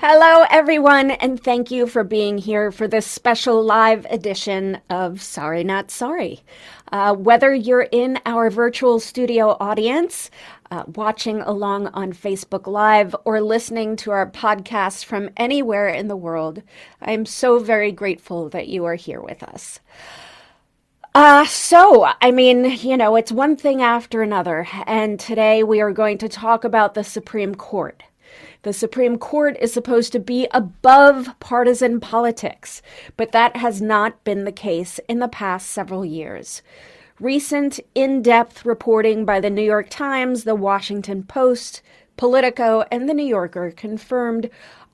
Hello, everyone, and thank you for being here for this special live edition of Sorry Not Sorry. Whether you're in our virtual studio audience, watching along on Facebook Live, or listening to our podcast from anywhere in the world, I'm so very grateful that you are here with us. It's one thing after another, and today we are going to talk about the Supreme Court. The Supreme Court is supposed to be above partisan politics, but that has not been the case in the past several years. Recent in-depth reporting by the New York Times, the Washington Post, Politico, and the New Yorker confirmed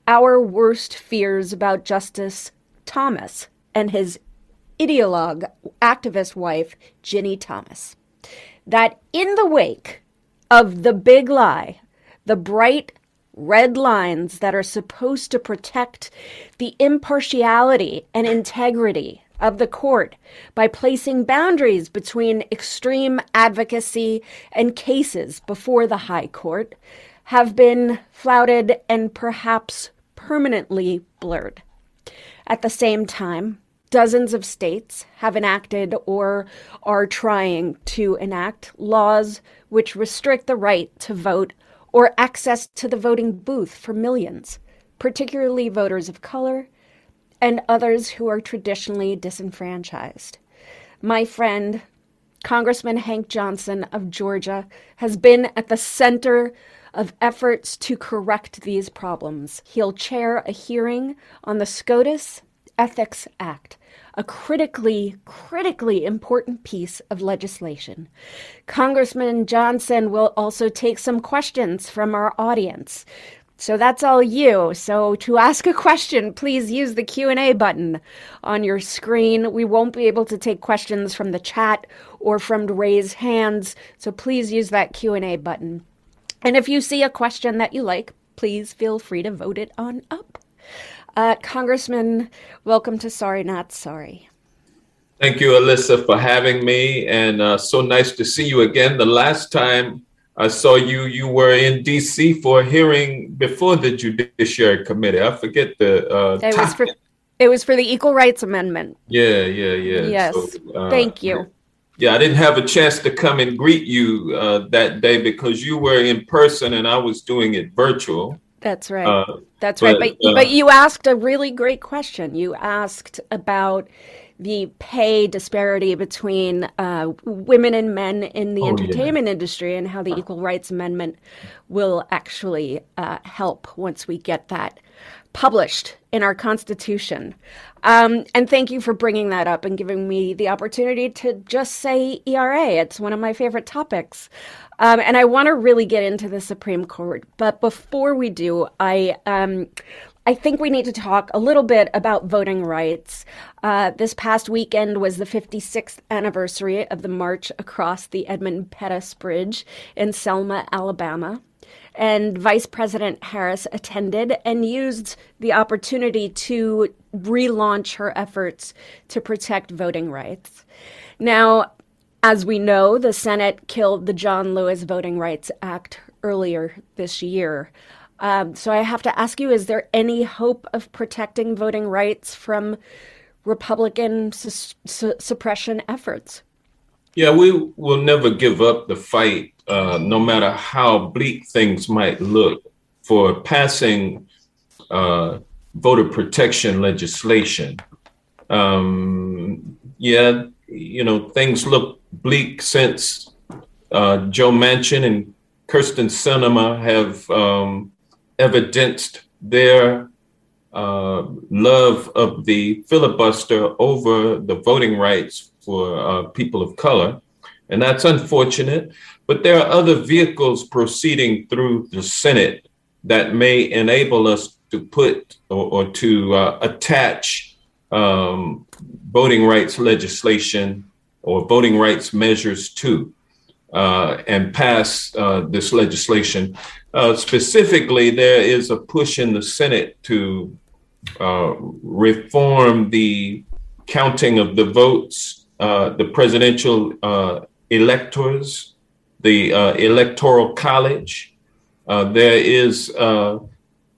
our worst fears about Justice Thomas and his ideologue, activist wife, Ginni Thomas. That in the wake of the big lie, the bright red lines that are supposed to protect the impartiality and integrity of the court by placing boundaries between extreme advocacy and cases before the high court have been flouted and perhaps permanently blurred. At the same time, dozens of states have enacted or are trying to enact laws which restrict the right to vote or access to the voting booth for millions, particularly voters of color and others who are traditionally disenfranchised. My friend, Congressman Hank Johnson of Georgia, has been at the center of efforts to correct these problems. He'll chair a hearing on the SCOTUS Ethics Act, a critically important piece of legislation. Congressman Johnson will also take some questions from our audience. So that's all you. So to ask a question, please use the Q&A button on your screen. We won't be able to take questions from the chat or from raise hands, so please use that Q&A button. And if you see a question that you like, please feel free to vote it on up. Congressman, welcome to Sorry Not Sorry. Thank you, Alyssa, for having me, and so nice to see you again. The last time I saw you, you were in D.C. for a hearing before the Judiciary Committee. I forget the topic. It was for the Equal Rights Amendment. Yeah. Yes, so, thank you. Yeah, I didn't have a chance to come and greet you that day because you were in person and I was doing it virtual. That's right. But you asked a really great question. You asked about the pay disparity between women and men in the entertainment industry and how the Equal Rights Amendment will actually help once we get that published in our Constitution. And thank you for bringing that up and giving me the opportunity to just say ERA. It's one of my favorite topics. And I want to really get into the Supreme Court. But before we do, I think we need to talk a little bit about voting rights. This past weekend was the 56th anniversary of the march across the Edmund Pettus Bridge in Selma, Alabama. And Vice President Harris attended and used the opportunity to relaunch her efforts to protect voting rights. Now, as we know, the Senate killed the John Lewis Voting Rights Act earlier this year. So I have to ask you, is there any hope of protecting voting rights from Republican suppression efforts? Yeah, we will never give up the fight, no matter how bleak things might look, for passing voter protection legislation. Yeah, you know, things look bleak since Joe Manchin and Kirsten Sinema have evidenced their love of the filibuster over the voting rights for people of color. And that's unfortunate. But there are other vehicles proceeding through the Senate that may enable us to put or to attach voting rights legislation or voting rights measures to and pass this legislation. Specifically, there is a push in the Senate to reform the counting of the votes, the presidential electors, the Electoral College. There is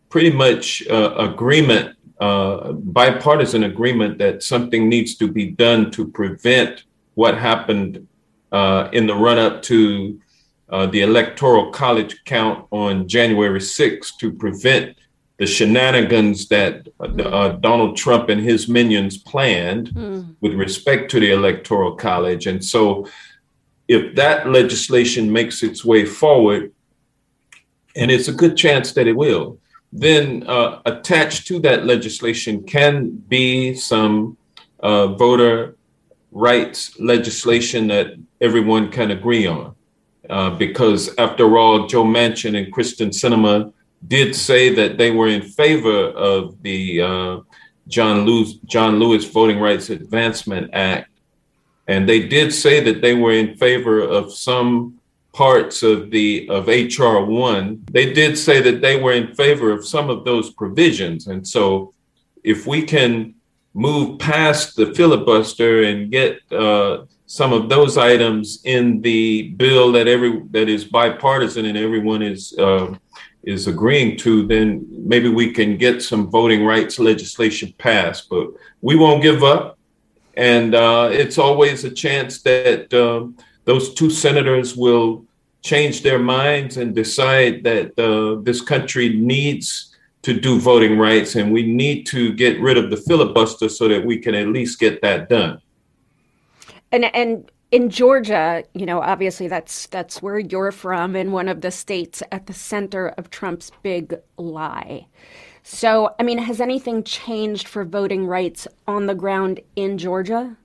pretty much agreement, bipartisan agreement, that something needs to be done to prevent what happened in the run-up to the Electoral College count on January 6th, to prevent the shenanigans that Donald Trump and his minions planned with respect to the Electoral College. And so if that legislation makes its way forward, and it's a good chance that it will, then attached to that legislation can be some voter rights legislation that everyone can agree on. Because after all, Joe Manchin and Kirsten Sinema did say that they were in favor of the John Lewis Voting Rights Advancement Act. And they did say that they were in favor of some parts of HR 1. They did say that they were in favor of some of those provisions. And so if we can move past the filibuster and get some of those items in the bill that is bipartisan and everyone is agreeing to, then maybe we can get some voting rights legislation passed. But we won't give up, and it's always a chance that those two senators will change their minds and decide that this country needs to do voting rights, and we need to get rid of the filibuster so that we can at least get that done. And in Georgia, you know, obviously that's where you're from, and one of the states at the center of Trump's big lie. So, I mean, has anything changed for voting rights on the ground in Georgia?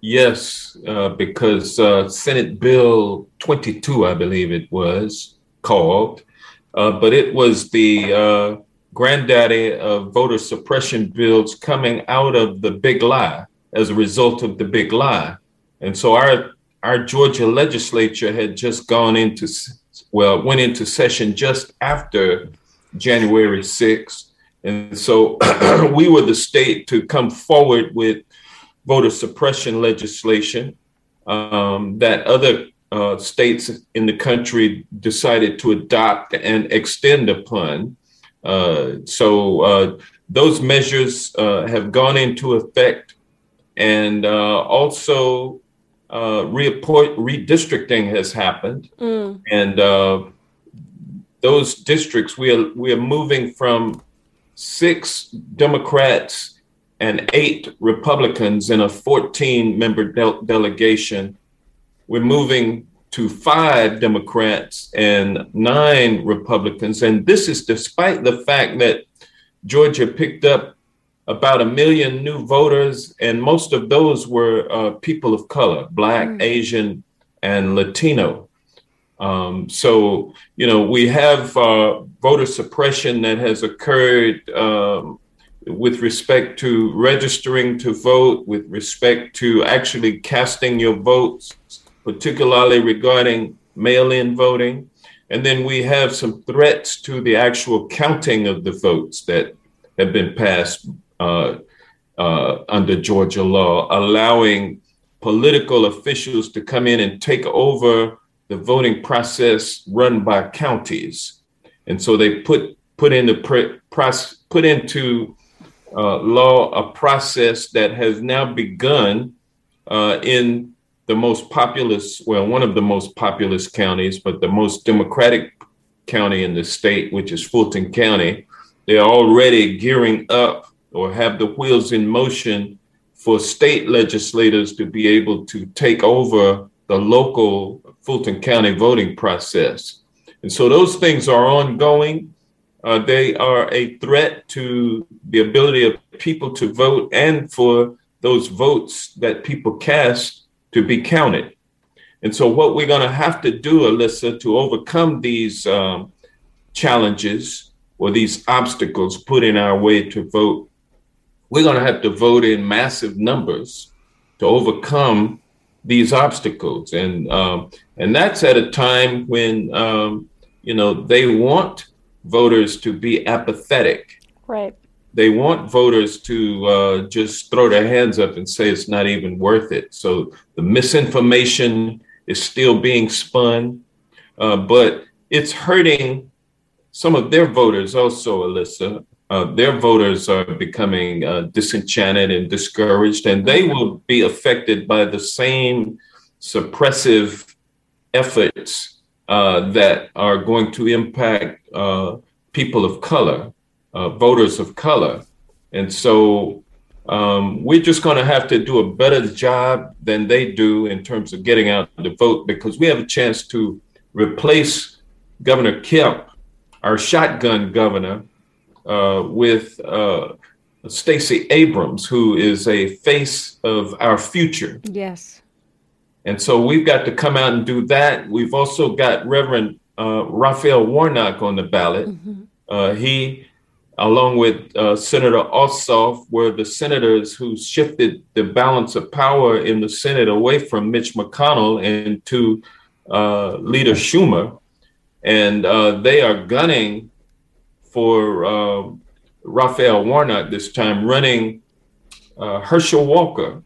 Yes, because Senate Bill 22, I believe it was called, but it was the granddaddy of voter suppression bills coming out of the big lie, as a result of the big lie. And so our Georgia legislature had just went into session just after January 6th. And so we were the state to come forward with voter suppression legislation that other states in the country decided to adopt and extend upon. So those measures have gone into effect, and also redistricting has happened. And those districts, we are moving from 6 Democrats and 8 Republicans in a 14-member delegation. We're moving to 5 Democrats and 9 Republicans. And this is despite the fact that Georgia picked up about 1 million new voters, and most of those were people of color, Black, Asian, and Latino. So, you know, we have voter suppression that has occurred with respect to registering to vote, with respect to actually casting your votes, particularly regarding mail-in voting. And then we have some threats to the actual counting of the votes that have been passed under Georgia law, allowing political officials to come in and take over the voting process run by counties. And so they put into law a process that has now begun in the most populous, well, one of the most populous counties, but the most Democratic county in the state, which is Fulton County. They're already gearing up or have the wheels in motion for state legislators to be able to take over the local Fulton County voting process. And so those things are ongoing. They are a threat to the ability of people to vote and for those votes that people cast to be counted. And so what we're going to have to do, Alyssa, to overcome these challenges or these obstacles put in our way to vote, we're going to have to vote in massive numbers to overcome these obstacles. And that's at a time when, you know, they want voters to be apathetic. Right. They want voters to just throw their hands up and say it's not even worth it. So the misinformation is still being spun, but it's hurting some of their voters also, Alyssa. Their voters are becoming disenchanted and discouraged, and they will be affected by the same suppressive efforts that are going to impact people of color, voters of color. And so we're just going to have to do a better job than they do in terms of getting out the vote, because we have a chance to replace Governor Kemp, our shotgun governor, with Stacey Abrams, who is a face of our future. Yes. And so we've got to come out and do that. We've also got Reverend Raphael Warnock on the ballot. Mm-hmm. He, along with Senator Ossoff, were the senators who shifted the balance of power in the Senate away from Mitch McConnell and to Leader Schumer. And they are gunning for Raphael Warnock this time, running Herschel Walker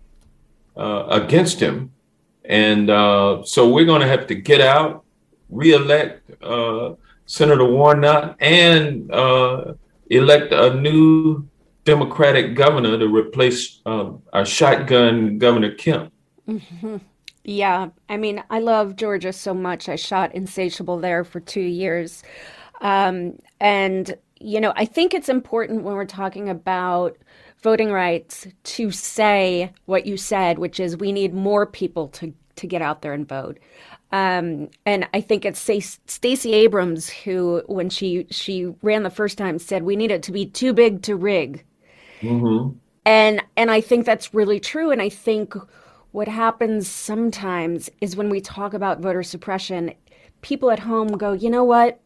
against him. And so we're going to have to get out, reelect Senator Warnock, and elect a new Democratic governor to replace our shotgun Governor Kemp. Mm-hmm. Yeah, I mean, I love Georgia so much. I shot Insatiable there for 2 years. And, you know, I think it's important when we're talking about voting rights to say what you said, which is we need more people to get out there and vote. And I think it's Stacey Abrams who, when she ran the first time, said we need it to be too big to rig. Mm-hmm. And I think that's really true. And I think what happens sometimes is when we talk about voter suppression, people at home go, you know what?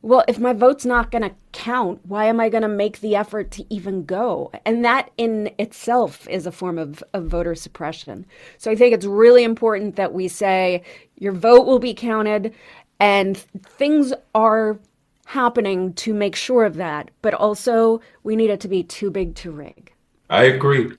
Well, if my vote's not going to count, why am I going to make the effort to even go? And that in itself is a form of voter suppression. So I think it's really important that we say your vote will be counted and things are happening to make sure of that. But also we need it to be too big to rig. I agree.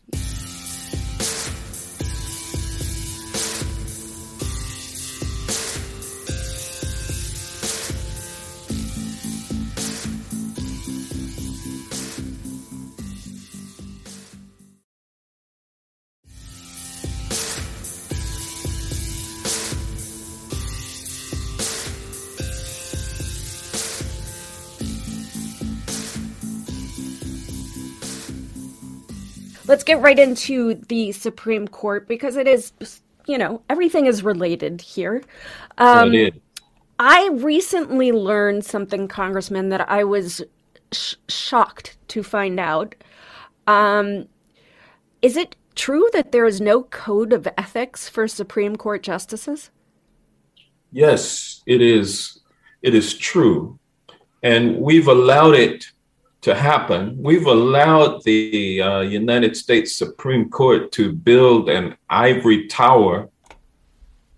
Let's get right into the Supreme Court because it is, you know, everything is related here. I recently learned something, Congressman, that I was shocked to find out. Is it true that there is no code of ethics for Supreme Court justices? Yes, it is. It is true. And we've allowed it to happen. We've allowed the United States Supreme Court to build an ivory tower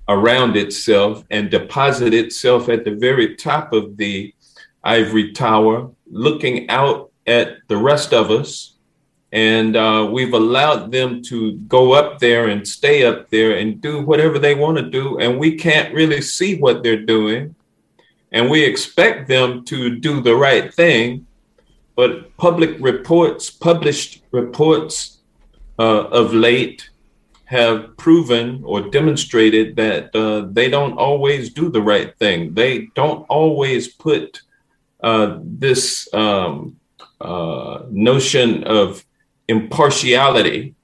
around itself and deposit itself at the very top of the ivory tower, looking out at the rest of us. And we've allowed them to go up there and stay up there and do whatever they want to do. And we can't really see what they're doing. And we expect them to do the right thing. But published reports of late have proven or demonstrated that they don't always do the right thing. They don't always put this notion of impartiality.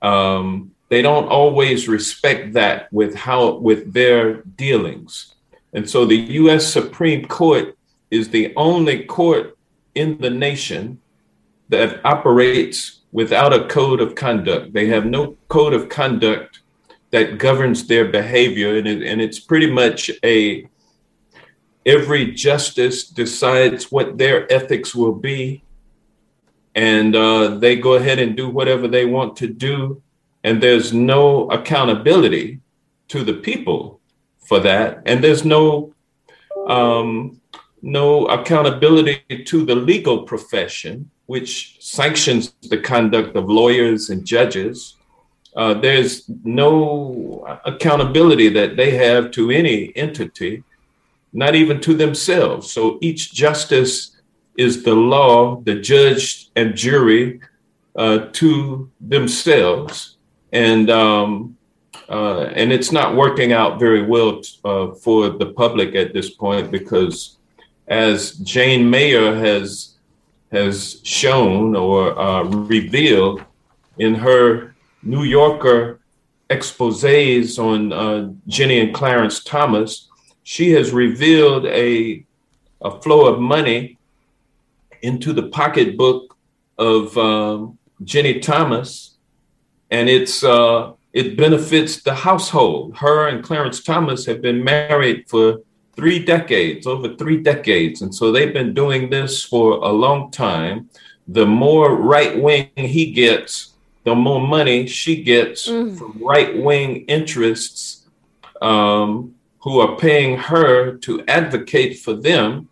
They don't always respect that with their dealings. And so the U.S. Supreme Court is the only court in the nation that operates without a code of conduct. They have no code of conduct that governs their behavior. And it's pretty much every justice decides what their ethics will be. And they go ahead and do whatever they want to do. And there's no accountability to the people for that. And there's no accountability to the legal profession, which sanctions the conduct of lawyers and judges. There's no accountability that they have to any entity, not even to themselves. So each justice is the law, the judge and jury to themselves. And it's not working out very well for the public at this point, because as Jane Mayer has shown or revealed in her New Yorker exposés on Ginni and Clarence Thomas, she has revealed a flow of money into the pocketbook of Ginni Thomas, and it benefits the household. Her and Clarence Thomas have been married for over three decades. And so they've been doing this for a long time. The more right wing he gets, the more money she gets from right wing interests who are paying her to advocate for them.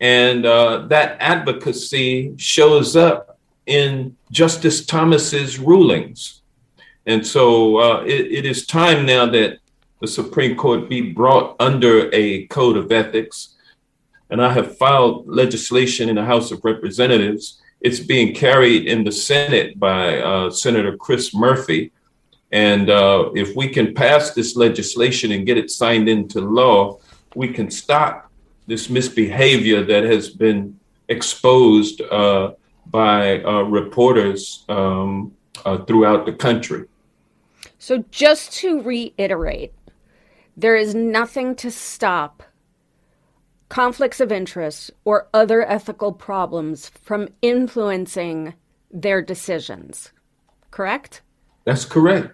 And that advocacy shows up in Justice Thomas's rulings. And so it is time now that the Supreme Court be brought under a code of ethics. And I have filed legislation in the House of Representatives. It's being carried in the Senate by Senator Chris Murphy. And if we can pass this legislation and get it signed into law, we can stop this misbehavior that has been exposed by reporters throughout the country. So just to reiterate, there is nothing to stop conflicts of interest or other ethical problems from influencing their decisions, correct? That's correct.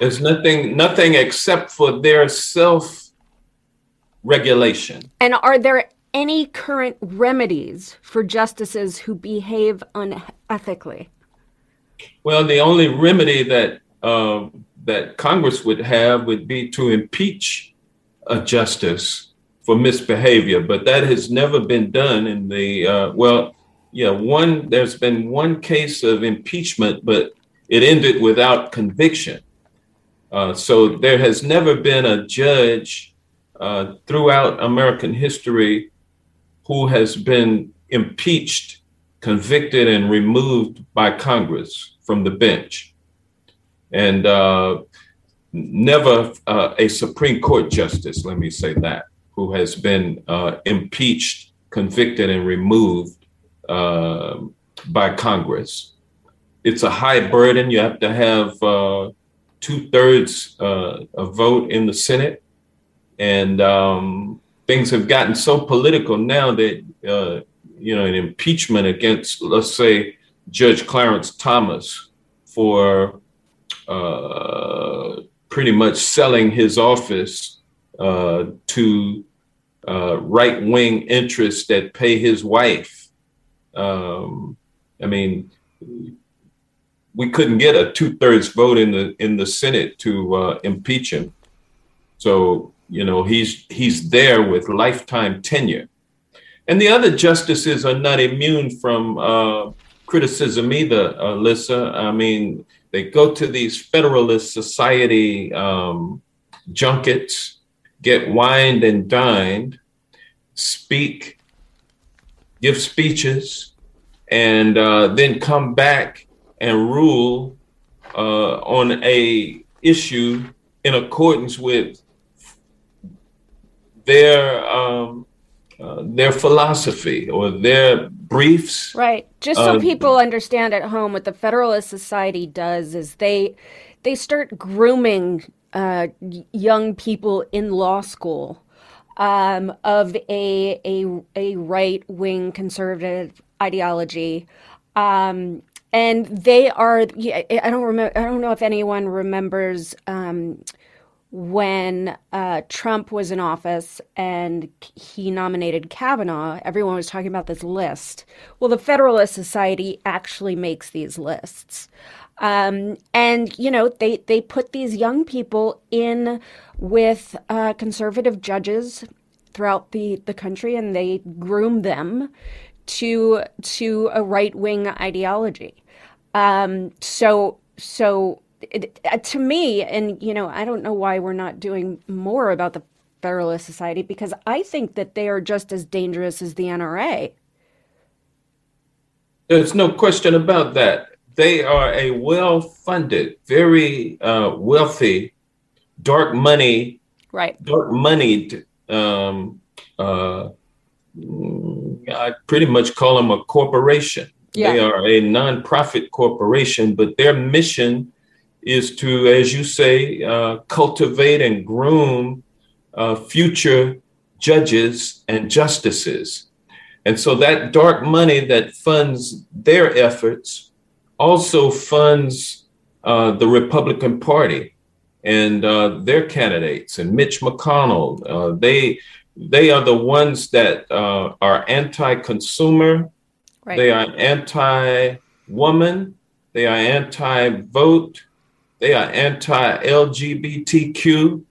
There's nothing except for their self-regulation. And are there any current remedies for justices who behave unethically? Well, the only remedy that Congress would have would be to impeach a justice for misbehavior, but that has never been done in the, there's been one case of impeachment, but it ended without conviction. So there has never been a judge throughout American history who has been impeached, convicted, and removed by Congress from the bench. And never a Supreme Court justice, let me say that, who has been impeached, convicted, and removed by Congress. It's a high burden. You have to have 2/3 a vote in the Senate. And things have gotten so political now that, an impeachment against, let's say, Judge Clarence Thomas for pretty much selling his office to right-wing interests that pay his wife. We couldn't get a 2/3 vote in the Senate to impeach him. So, he's there with lifetime tenure. And the other justices are not immune from criticism either, Alyssa. They go to these Federalist Society junkets, get wined and dined, speak, give speeches, and then come back and rule on a issue in accordance with their philosophy or their briefs. Right. Just so people understand at home, what the Federalist Society does is they start grooming young people in law school of a right-wing conservative ideology. And they are, I don't know if anyone remembers when Trump was in office and he nominated Kavanaugh, everyone was talking about this list. Well, the Federalist Society actually makes these lists. And, you know, they put these young people in with conservative judges throughout the country, and they groom them to a right-wing ideology. To me, and, you know, I don't know why we're not doing more about the Federalist Society, because I think that they are just as dangerous as the NRA. There's no question about that. They are a well-funded, very wealthy, dark moneyed, I pretty much call them a corporation. Yeah. They are a nonprofit corporation, but their mission is to, as you say, cultivate and groom future judges and justices. And so that dark money that funds their efforts also funds the Republican Party and their candidates and Mitch McConnell. They are the ones that are anti-consumer. Right. They are anti-woman. They are anti-vote. They are anti-LGBTQ.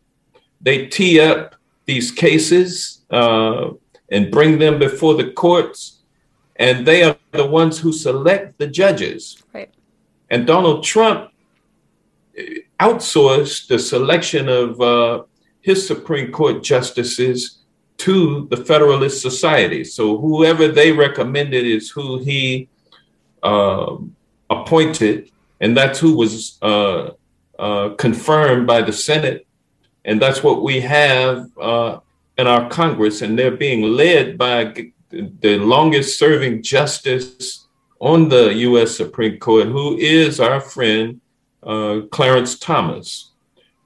They tee up these cases and bring them before the courts. And they are the ones who select the judges. Right. And Donald Trump outsourced the selection of his Supreme Court justices to the Federalist Society. So whoever they recommended is who he appointed. And that's who was confirmed by the Senate. And that's what we have in our Congress. And they're being led by the longest serving justice on the U.S. Supreme Court, who is our friend, Clarence Thomas.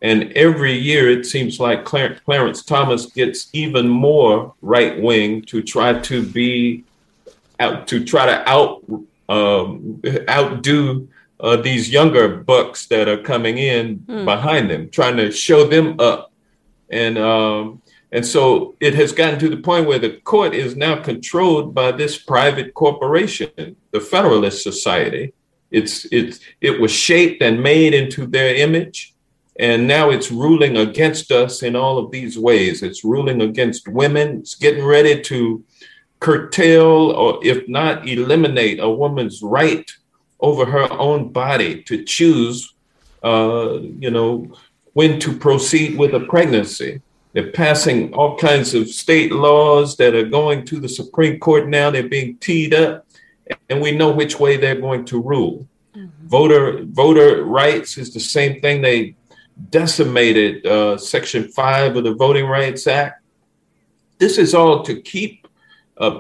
And every year it seems like Clarence Thomas gets even more right wing to try to outdo these younger bucks that are coming in behind them, trying to show them up. And so it has gotten to the point where the court is now controlled by this private corporation, the Federalist Society. It was shaped and made into their image. And now it's ruling against us in all of these ways. It's ruling against women. It's getting ready to curtail or, if not eliminate, a woman's right over her own body to choose, when to proceed with a pregnancy. They're passing all kinds of state laws that are going to the Supreme Court now. They're being teed up, and we know which way they're going to rule. Mm-hmm. Voter rights is the same thing. They decimated Section 5 of the Voting Rights Act. This is all to keep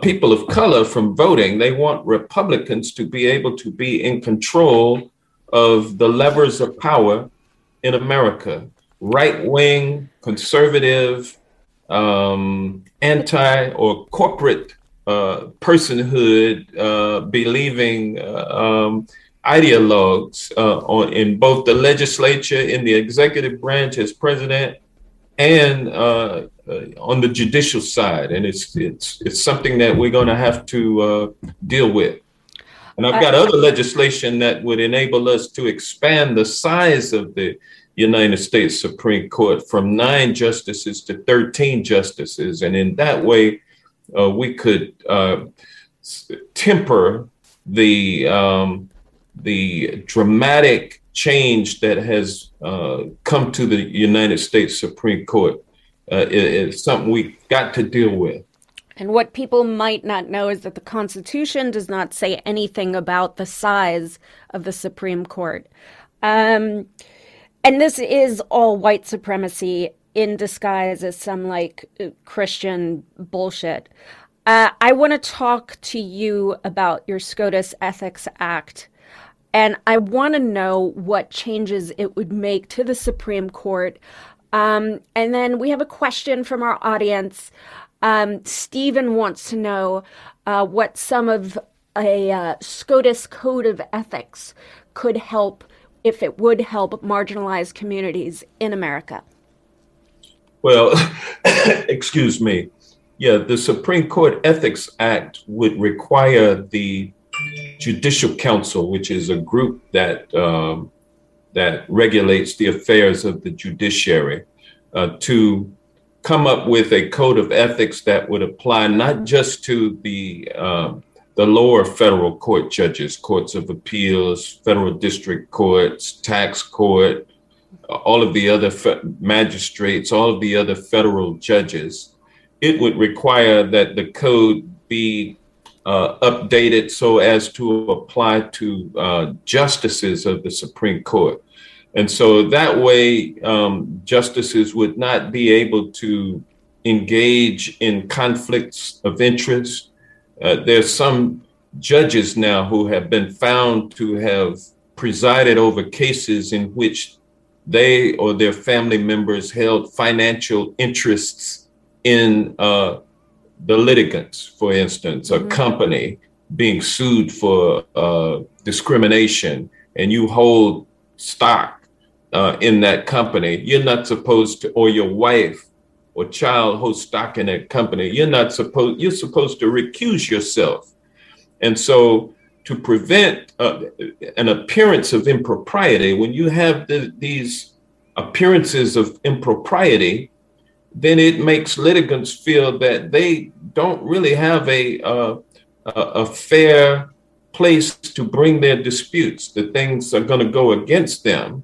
people of color from voting. They want Republicans to be able to be in control of the levers of power in America. Right-wing, conservative, anti or corporate personhood believing ideologues in both the legislature, in the executive branch as president, and on the judicial side. And it's something that we're going to have to deal with. And I've got other legislation that would enable us to expand the size of the United States Supreme Court from 9 justices to 13 justices. And in that way, we could temper the dramatic change that has come to the United States Supreme Court is something we've got to deal with. And what people might not know is that the Constitution does not say anything about the size of the Supreme Court. And this is all white supremacy in disguise as some like Christian bullshit. I want to talk to you about your SCOTUS Ethics Act, and I want to know what changes it would make to the Supreme Court. And then we have a question from our audience. Stephen wants to know what some of a SCOTUS code of ethics could help, if it would help, marginalized communities in America. Well, excuse me. Yeah, the Supreme Court Ethics Act would require the Judicial Council, which is a group that that regulates the affairs of the judiciary, to come up with a code of ethics that would apply not just to the lower federal court judges, courts of appeals, federal district courts, tax court, all of the other magistrates, all of the other federal judges. It would require that the code be updated so as to apply to justices of the Supreme Court. And so that way, justices would not be able to engage in conflicts of interest. There's some judges now who have been found to have presided over cases in which they or their family members held financial interests in the litigants, for instance, a company being sued for discrimination, and you hold stock in that company, you're not supposed to, or your wife or child holds stock in that company, you're supposed to recuse yourself. And so to prevent an appearance of impropriety, when you have these appearances of impropriety, then it makes litigants feel that they don't really have a fair place to bring their disputes. The things are going to go against them.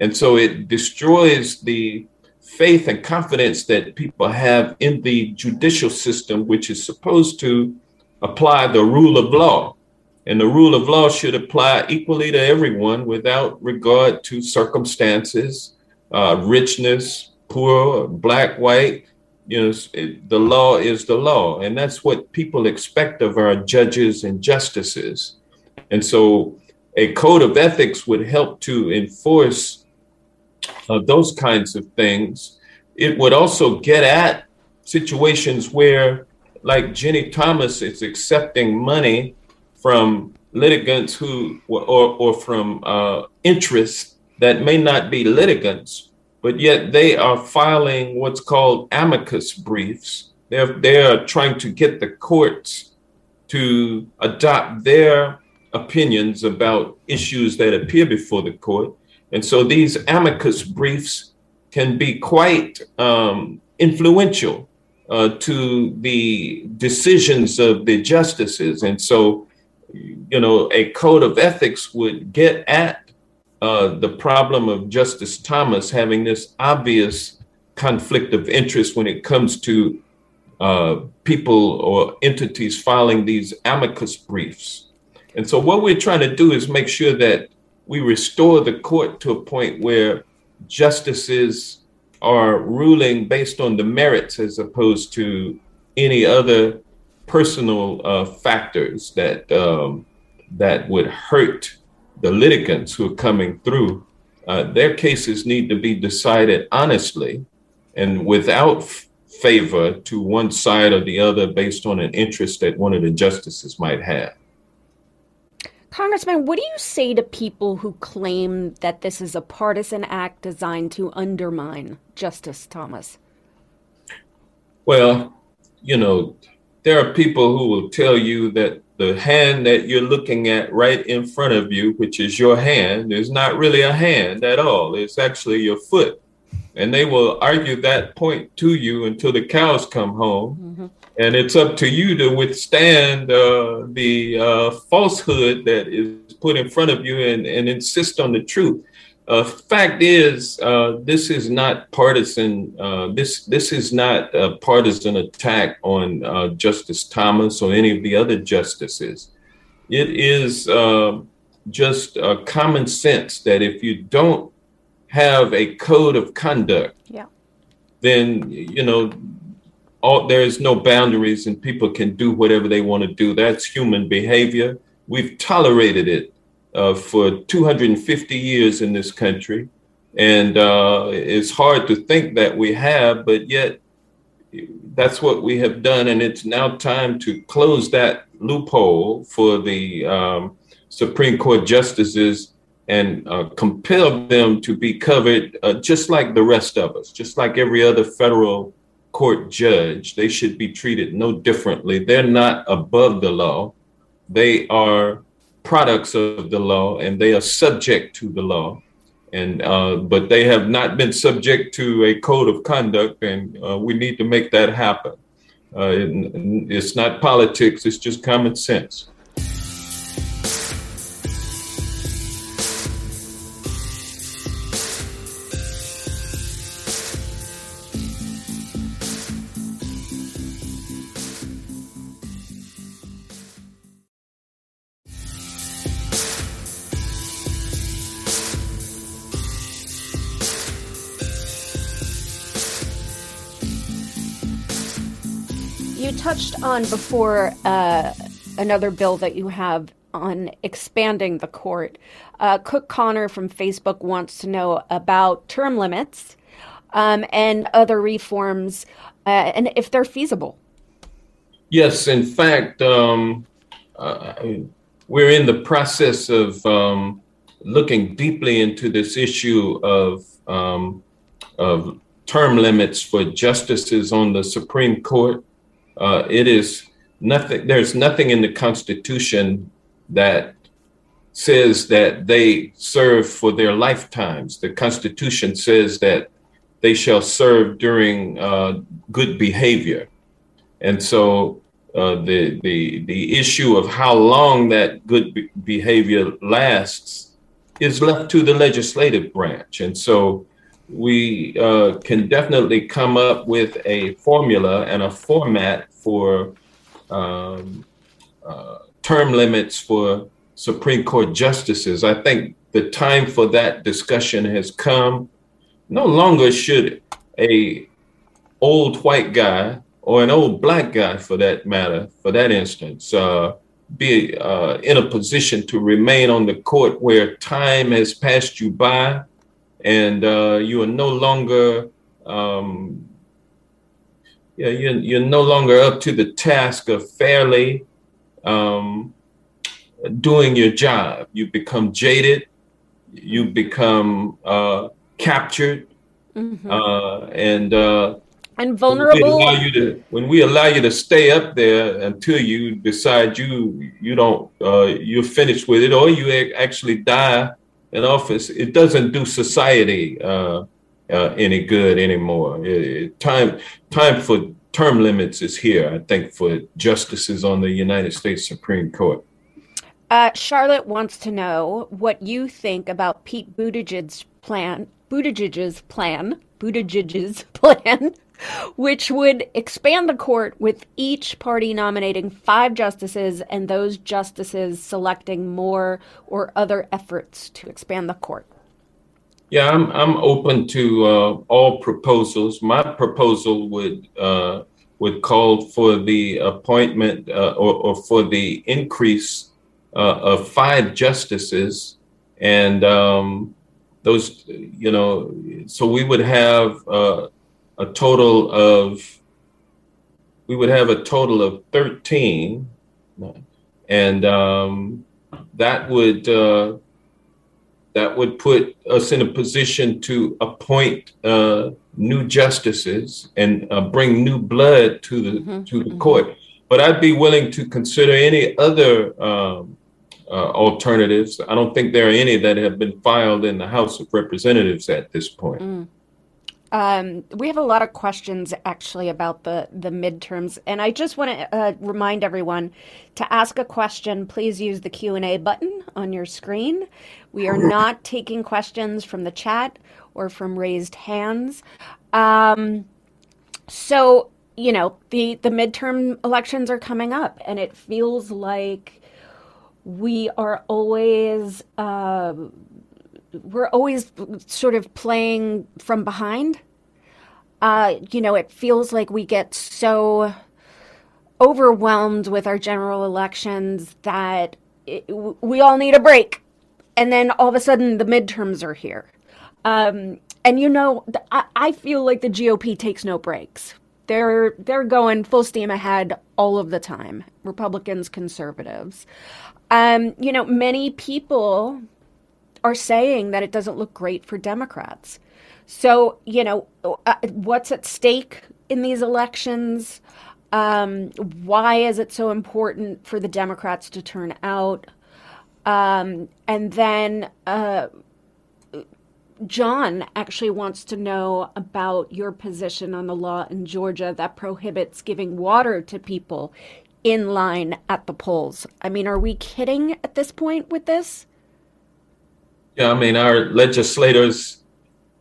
And so it destroys the faith and confidence that people have in the judicial system, which is supposed to apply the rule of law. And the rule of law should apply equally to everyone without regard to circumstances, richness, poor, black, white, you know, the law is the law. And that's what people expect of our judges and justices. And so a code of ethics would help to enforce those kinds of things. It would also get at situations where, like Ginni Thomas is accepting money from litigants who, or from interests that may not be litigants, but yet they are filing what's called amicus briefs. They're trying to get the courts to adopt their opinions about issues that appear before the court. And so these amicus briefs can be quite influential to the decisions of the justices. And so, you know, a code of ethics would get at the problem of Justice Thomas having this obvious conflict of interest when it comes to people or entities filing these amicus briefs. And so what we're trying to do is make sure that we restore the court to a point where justices are ruling based on the merits as opposed to any other personal factors that that would hurt the litigants who are coming through. Their cases need to be decided honestly and without favor to one side or the other based on an interest that one of the justices might have. Congressman, what do you say to people who claim that this is a partisan act designed to undermine Justice Thomas? Well, you know, there are people who will tell you that the hand that you're looking at right in front of you, which is your hand, is not really a hand at all. It's actually your foot. And they will argue that point to you until the cows come home. Mm-hmm. And it's up to you to withstand the falsehood that is put in front of you and insist on the truth. Fact is, this is not partisan. This is not a partisan attack on Justice Thomas or any of the other justices. It is just common sense that if you don't have a code of conduct, then, you know, there is no boundaries and people can do whatever they want to do. That's human behavior. We've tolerated it for 250 years in this country. And it's hard to think that we have, but yet that's what we have done. And it's now time to close that loophole for the Supreme Court justices and compel them to be covered just like the rest of us, just like every other federal court judge. They should be treated no differently. They're not above the law. They are products of the law and they are subject to the law. And but they have not been subject to a code of conduct, and we need to make that happen. It's not politics, it's just common sense. On before another bill that you have on expanding the court. Cook Connor from Facebook wants to know about term limits and other reforms and if they're feasible. Yes, in fact, we're in the process of looking deeply into this issue of term limits for justices on the Supreme Court. It is nothing. There's nothing in the Constitution that says that they serve for their lifetimes. The Constitution says that they shall serve during good behavior, and so the issue of how long that good behavior lasts is left to the legislative branch, and so. We can definitely come up with a formula and a format for term limits for Supreme Court justices. I think the time for that discussion has come. No longer should a old white guy or an old black guy, for that matter, for that instance, be in a position to remain on the court where time has passed you by. And you are no longer, you're no longer up to the task of fairly doing your job. You become jaded, you become captured, and vulnerable. When we allow you to stay up there until you decide you don't you're finished with it, or you actually die. An office, it doesn't do society any good anymore. Time for term limits is here, I think, for justices on the United States Supreme Court. Charlotte wants to know what you think about Pete Buttigieg's plan, which would expand the court with each party nominating 5 justices and those justices selecting more or other efforts to expand the court. Yeah, I'm open to all proposals. My proposal would call for the appointment or for the increase of 5 justices and those, you know, so we would have a total of 13, and that would put us in a position to appoint new justices and bring new blood to the court. But I'd be willing to consider any other alternatives. I don't think there are any that have been filed in the House of Representatives at this point. We have a lot of questions, actually, about the midterms. And I just want to remind everyone to ask a question. Please use the Q&A button on your screen. We are not taking questions from the chat or from raised hands. So, you know, the midterm elections are coming up, and it feels like we are always sort of playing from behind. You know, it feels like we get so overwhelmed with our general elections that we all need a break. And then all of a sudden the midterms are here. And, you know, I feel like the GOP takes no breaks. They're going full steam ahead all of the time. Republicans, conservatives. You know, many people are saying that it doesn't look great for Democrats. So, you know, what's at stake in these elections? Why is it so important for the Democrats to turn out? And then John actually wants to know about your position on the law in Georgia that prohibits giving water to people in line at the polls. I mean, are we kidding at this point with this? Yeah, I mean, our legislators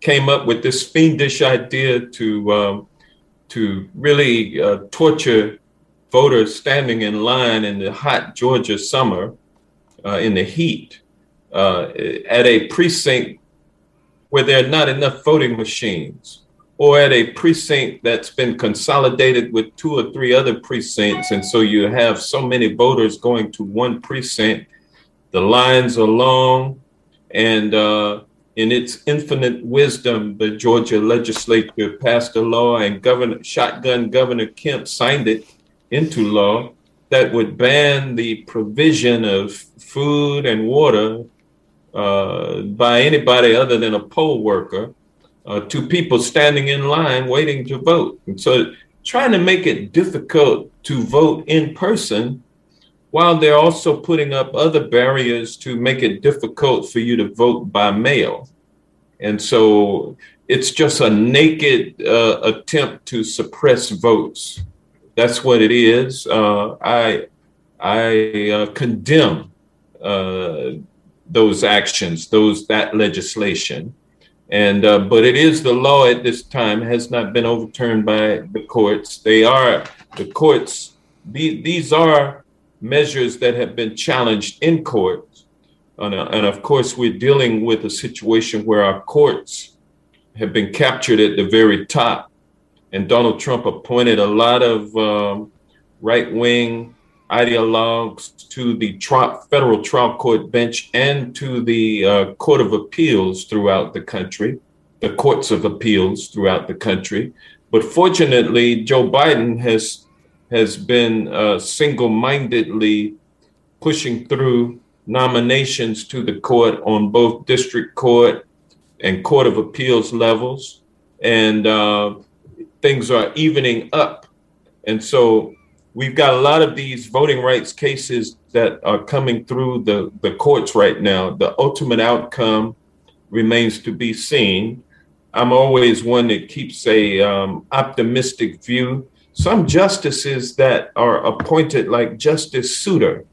came up with this fiendish idea to really torture voters standing in line in the hot Georgia summer, in the heat, at a precinct where there are not enough voting machines, or at a precinct that's been consolidated with two or three other precincts. And so you have so many voters going to one precinct, the lines are long, and in its infinite wisdom, the Georgia legislature passed a law, and Governor Kemp signed it into law, that would ban the provision of food and water by anybody other than a poll worker to people standing in line waiting to vote. And so trying to make it difficult to vote in person, while they're also putting up other barriers to make it difficult for you to vote by mail. And so it's just a naked attempt to suppress votes. That's what it is. I condemn those actions, that legislation. And but it is the law at this time, has not been overturned by the courts. These are measures that have been challenged in court. And of course, we're dealing with a situation where our courts have been captured at the very top. And Donald Trump appointed a lot of right-wing ideologues to the federal trial court bench and to the court of appeals throughout the country, the courts of appeals throughout the country. But fortunately, Joe Biden has been single-mindedly pushing through nominations to the court on both district court and court of appeals levels. And things are evening up. And so we've got a lot of these voting rights cases that are coming through the courts right now. The ultimate outcome remains to be seen. I'm always one that keeps a optimistic view. Some justices that are appointed, like Justice Souter,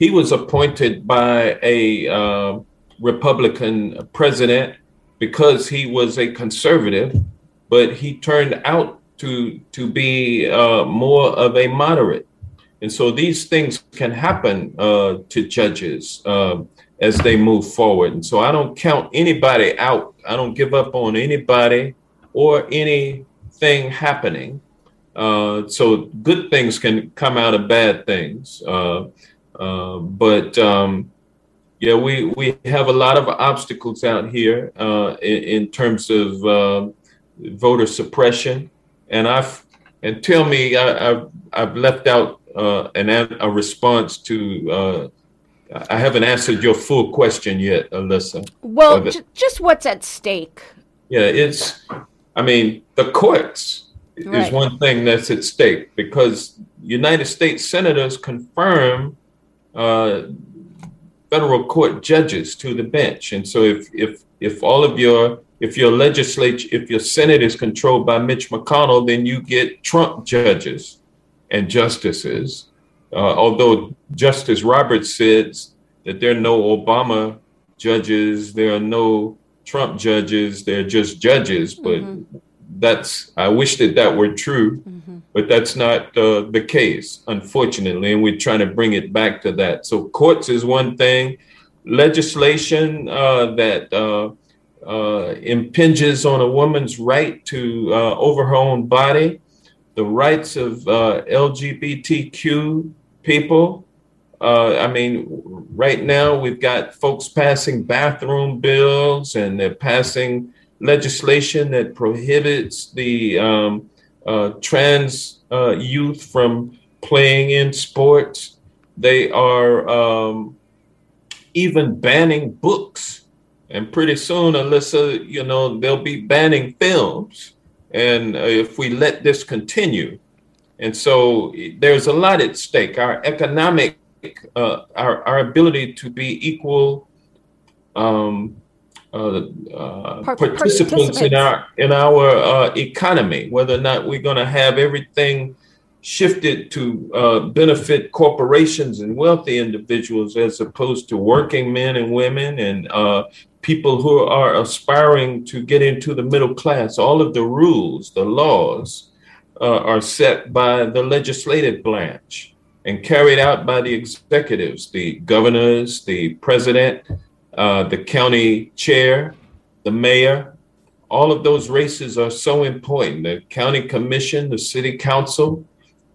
he was appointed by a Republican president because he was a conservative, but he turned out to be more of a moderate. And so these things can happen to judges as they move forward. And so I don't count anybody out. I don't give up on anybody or anything happening. So good things can come out of bad things. Yeah, we have a lot of obstacles out here in terms of voter suppression, and tell me I've left out a response to. I haven't answered your full question yet, Alyssa. Well, just what's at stake? Yeah, the courts is one thing that's at stake, because United States senators confirm federal court judges to the bench, and so if all of your if your Senate is controlled by Mitch McConnell, then you get Trump judges and justices. Although Justice Roberts says that there are no Obama judges, there are no Trump judges, they're just judges. But that's, I wish that that were true, mm-hmm. but that's not the case, unfortunately. And we're trying to bring it back to that. So courts is one thing. Legislation that impinges on a woman's right to over her own body, the rights of LGBTQ people. I mean, right now we've got folks passing bathroom bills, and they're passing legislation that prohibits the trans youth from playing in sports. They are even banning books. And pretty soon, Alyssa, you know, they'll be banning films. And if we let this continue. And so there's a lot at stake. Our economic, our ability to be equal participants in our economy, whether or not we're going to have everything shifted to benefit corporations and wealthy individuals as opposed to working men and women and people who are aspiring to get into the middle class. All of the rules, the laws are set by the legislative branch and carried out by the executives, the governors, the president, the county chair, the mayor. All of those races are so important. The county commission, the city council,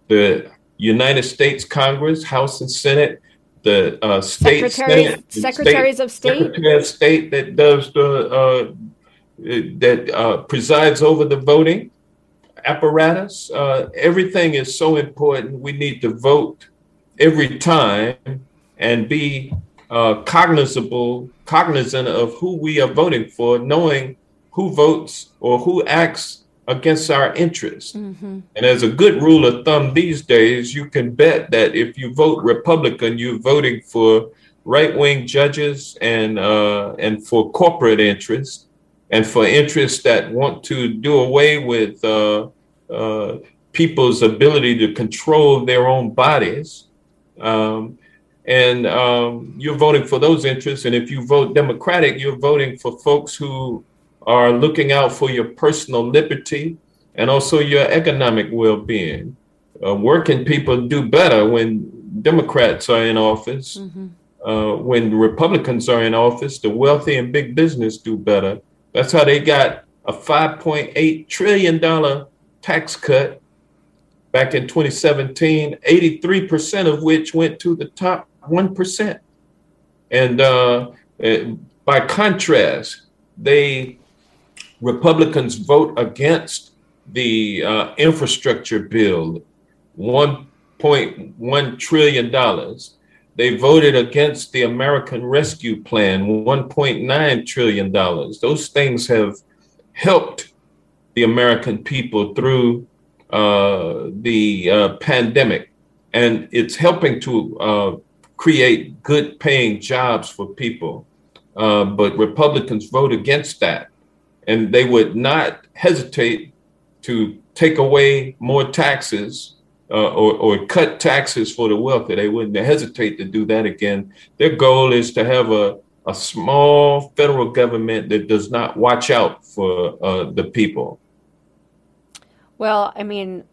the United States Congress, House and Senate, the state secretaries of state that does the that presides over the voting apparatus. Everything is so important. We need to vote every time and be cognizant of who we are voting for, knowing who votes or who acts against our interests. Mm-hmm. And as a good rule of thumb these days, you can bet that if you vote Republican, you're voting for right-wing judges and for corporate interests and for interests that want to do away with people's ability to control their own bodies. And you're voting for those interests. And if you vote Democratic, you're voting for folks who are looking out for your personal liberty and also your economic well-being. Working people do better when Democrats are in office. Mm-hmm. When Republicans are in office, the wealthy and big business do better. That's how they got a $5.8 trillion tax cut back in 2017, 83% of which went to the top 1%. And by contrast, Republicans vote against the infrastructure bill, $1.1 trillion. They voted against the American Rescue Plan, $1.9 trillion. Those things have helped the American people through the pandemic. And it's helping to create good paying jobs for people. But Republicans vote against that. And they would not hesitate to take away more taxes or cut taxes for the wealthy. They wouldn't hesitate to do that again. Their goal is to have a small federal government that does not watch out for the people. Well, I mean,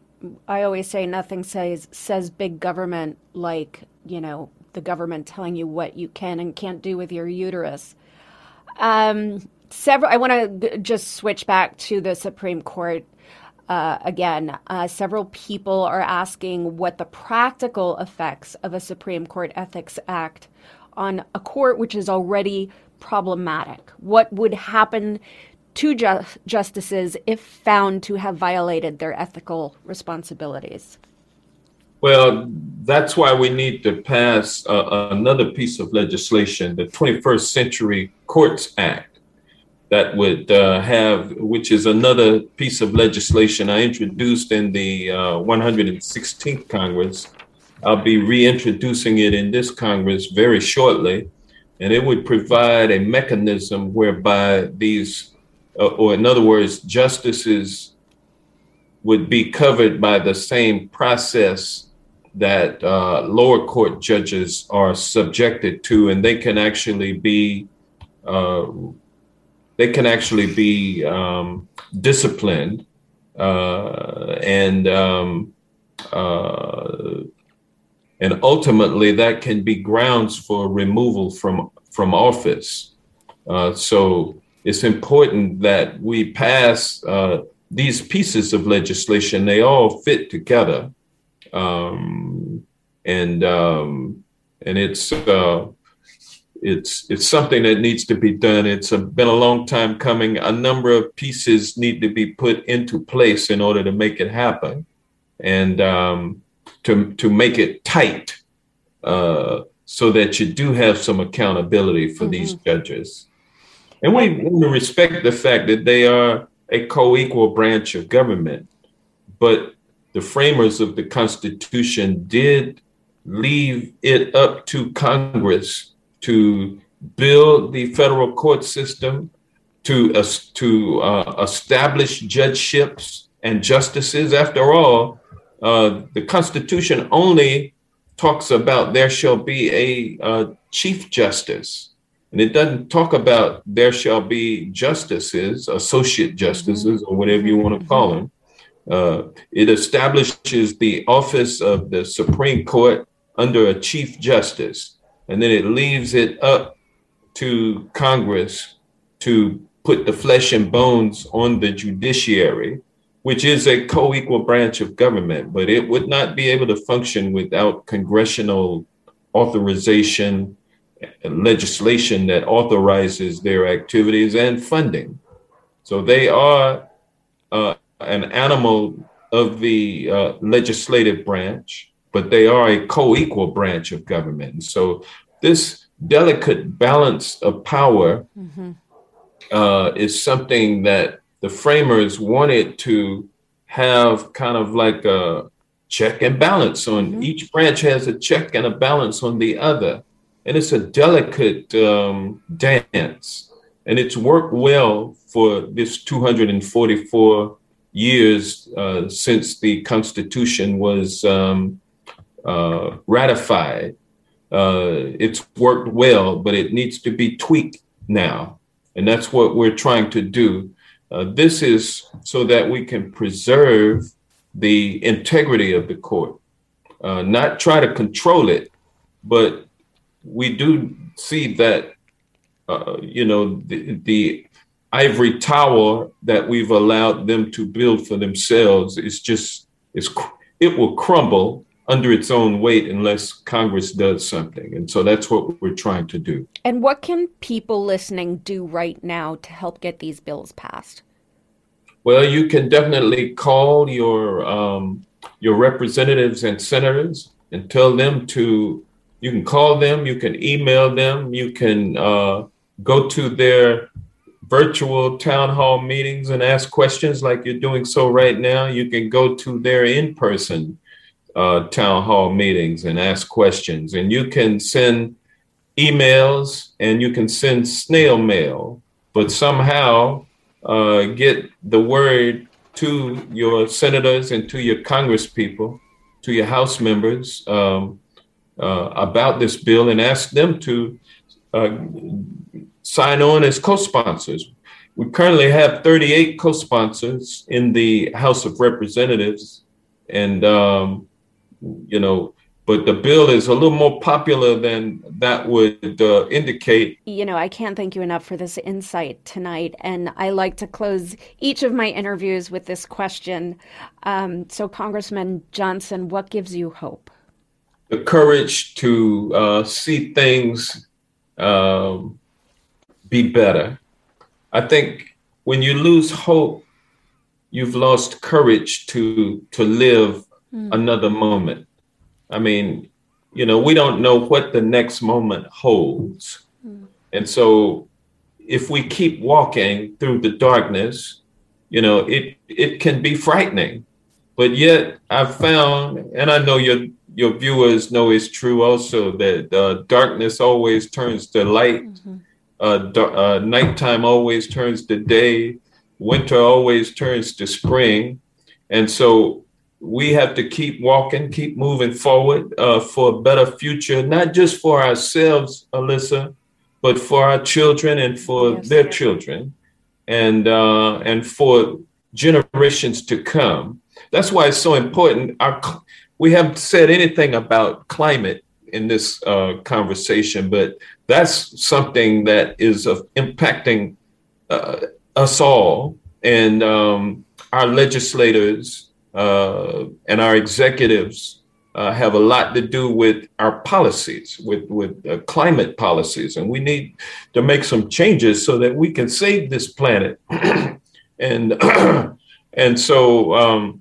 I always say nothing says big government like, you know, the government telling you what you can and can't do with your uterus. I want to just switch back to the Supreme Court again. Several people are asking what the practical effects of a Supreme Court Ethics Act on a court which is already problematic. What would happen to justices if found to have violated their ethical responsibilities? Well, that's why we need to pass another piece of legislation, the 21st Century Courts Act. That would which is another piece of legislation I introduced in the 116th Congress. I'll be reintroducing it in this Congress very shortly. And it would provide a mechanism whereby these, or in other words, justices would be covered by the same process that lower court judges are subjected to. And they can actually be disciplined And ultimately that can be grounds for removal from office. So it's important that we pass these pieces of legislation. They all fit together. And it's something that needs to be done. It's been a long time coming. A number of pieces need to be put into place in order to make it happen, and to make it tight, so that you do have some accountability for these judges. And we want to respect the fact that they are a co-equal branch of government, but the framers of the Constitution did leave it up to Congress to build the federal court system, to establish judgeships and justices. After all, the Constitution only talks about there shall be a chief justice, and it doesn't talk about there shall be justices, associate justices, or whatever you want to call them. It establishes the office of the Supreme Court under a chief justice. And then it leaves it up to Congress to put the flesh and bones on the judiciary, which is a co-equal branch of government, but it would not be able to function without congressional authorization and legislation that authorizes their activities and funding. So they are an animal of the legislative branch, but they are a co-equal branch of government. And so this delicate balance of power is something that the framers wanted to have, kind of like a check and balance on. Each branch has a check and a balance on the other. And it's a delicate dance. And it's worked well for this 244 years since the Constitution was ratified. It's worked well, but it needs to be tweaked now. And that's what we're trying to do. This is so that we can preserve the integrity of the court, not try to control it. But we do see that, the ivory tower that we've allowed them to build for themselves is it will crumble under its own weight unless Congress does something. And so that's what we're trying to do. And what can people listening do right now to help get these bills passed? Well, you can definitely call your representatives and senators and tell them you can call them, you can email them, you can go to their virtual town hall meetings and ask questions like you're doing so right now. You can go to their in-person town hall meetings and ask questions. And you can send emails and you can send snail mail, but somehow get the word to your senators and to your congresspeople, to your House members about this bill, and ask them to sign on as co-sponsors. We currently have 38 co-sponsors in the House of Representatives, and but the bill is a little more popular than that would indicate. I can't thank you enough for this insight tonight. And I like to close each of my interviews with this question. So Congressman Johnson, what gives you hope? The courage to see things be better. I think when you lose hope, you've lost courage to live another moment. I mean, we don't know what the next moment holds. And so if we keep walking through the darkness, it can be frightening. But yet I've found, and I know your viewers know it's true also, that darkness always turns to light. Nighttime always turns to day. Winter always turns to spring. And so we have to keep walking, keep moving forward for a better future, not just for ourselves, Alyssa, but for our children and for their children, and for generations to come. That's why it's so important. We haven't said anything about climate in this conversation, but that's something that is impacting us all, and our legislators and our executives have a lot to do with our policies, with climate policies. And we need to make some changes so that we can save this planet. And so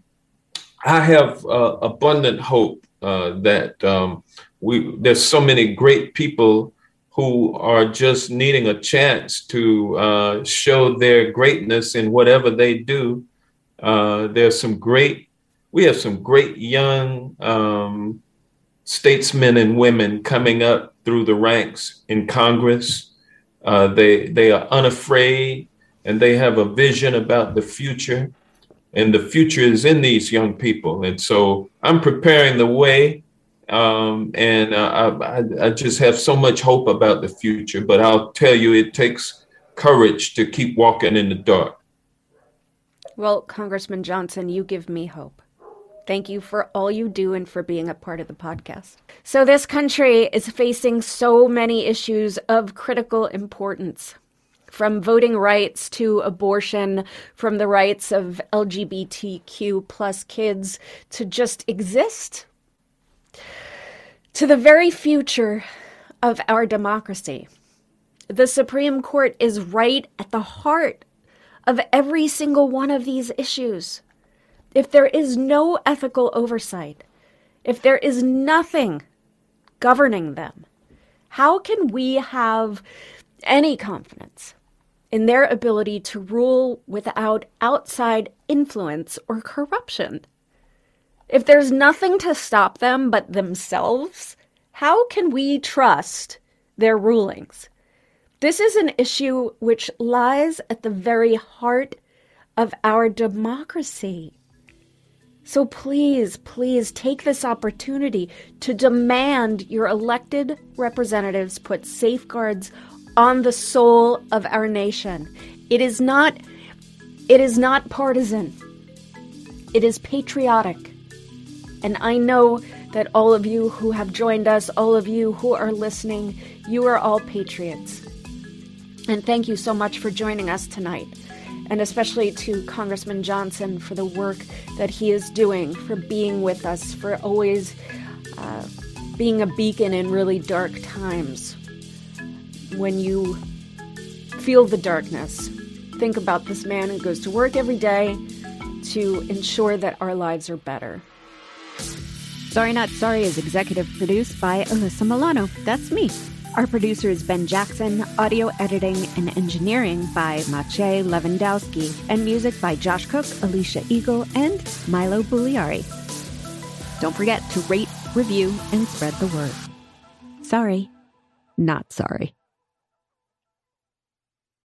I have abundant hope that there's so many great people who are just needing a chance to show their greatness in whatever they do. We have some great young statesmen and women coming up through the ranks in Congress. They are unafraid, and they have a vision about the future, and the future is in these young people. And so I'm preparing the way, and I just have so much hope about the future. But I'll tell you, it takes courage to keep walking in the dark. Well, Congressman Johnson, you give me hope. Thank you for all you do and for being a part of the podcast. So this country is facing so many issues of critical importance, from voting rights to abortion, from the rights of LGBTQ plus kids to just exist, to the very future of our democracy. The Supreme Court is right at the heart of every single one of these issues. If there is no ethical oversight, if there is nothing governing them, how can we have any confidence in their ability to rule without outside influence or corruption? If there's nothing to stop them but themselves, how can we trust their rulings? This is an issue which lies at the very heart of our democracy. So please, please take this opportunity to demand your elected representatives put safeguards on the soul of our nation. It is not partisan. It is patriotic. And I know that all of you who have joined us, all of you who are listening, you are all patriots. And thank you so much for joining us tonight. And especially to Congressman Johnson for the work that he is doing, for being with us, for always being a beacon in really dark times. When you feel the darkness, think about this man who goes to work every day to ensure that our lives are better. Sorry Not Sorry is executive produced by Alyssa Milano. That's me. Our producer is Ben Jackson, audio editing and engineering by Maciej Lewandowski, and music by Josh Cook, Alicia Eagle, and Milo Bugliari. Don't forget to rate, review, and spread the word. Sorry, not sorry.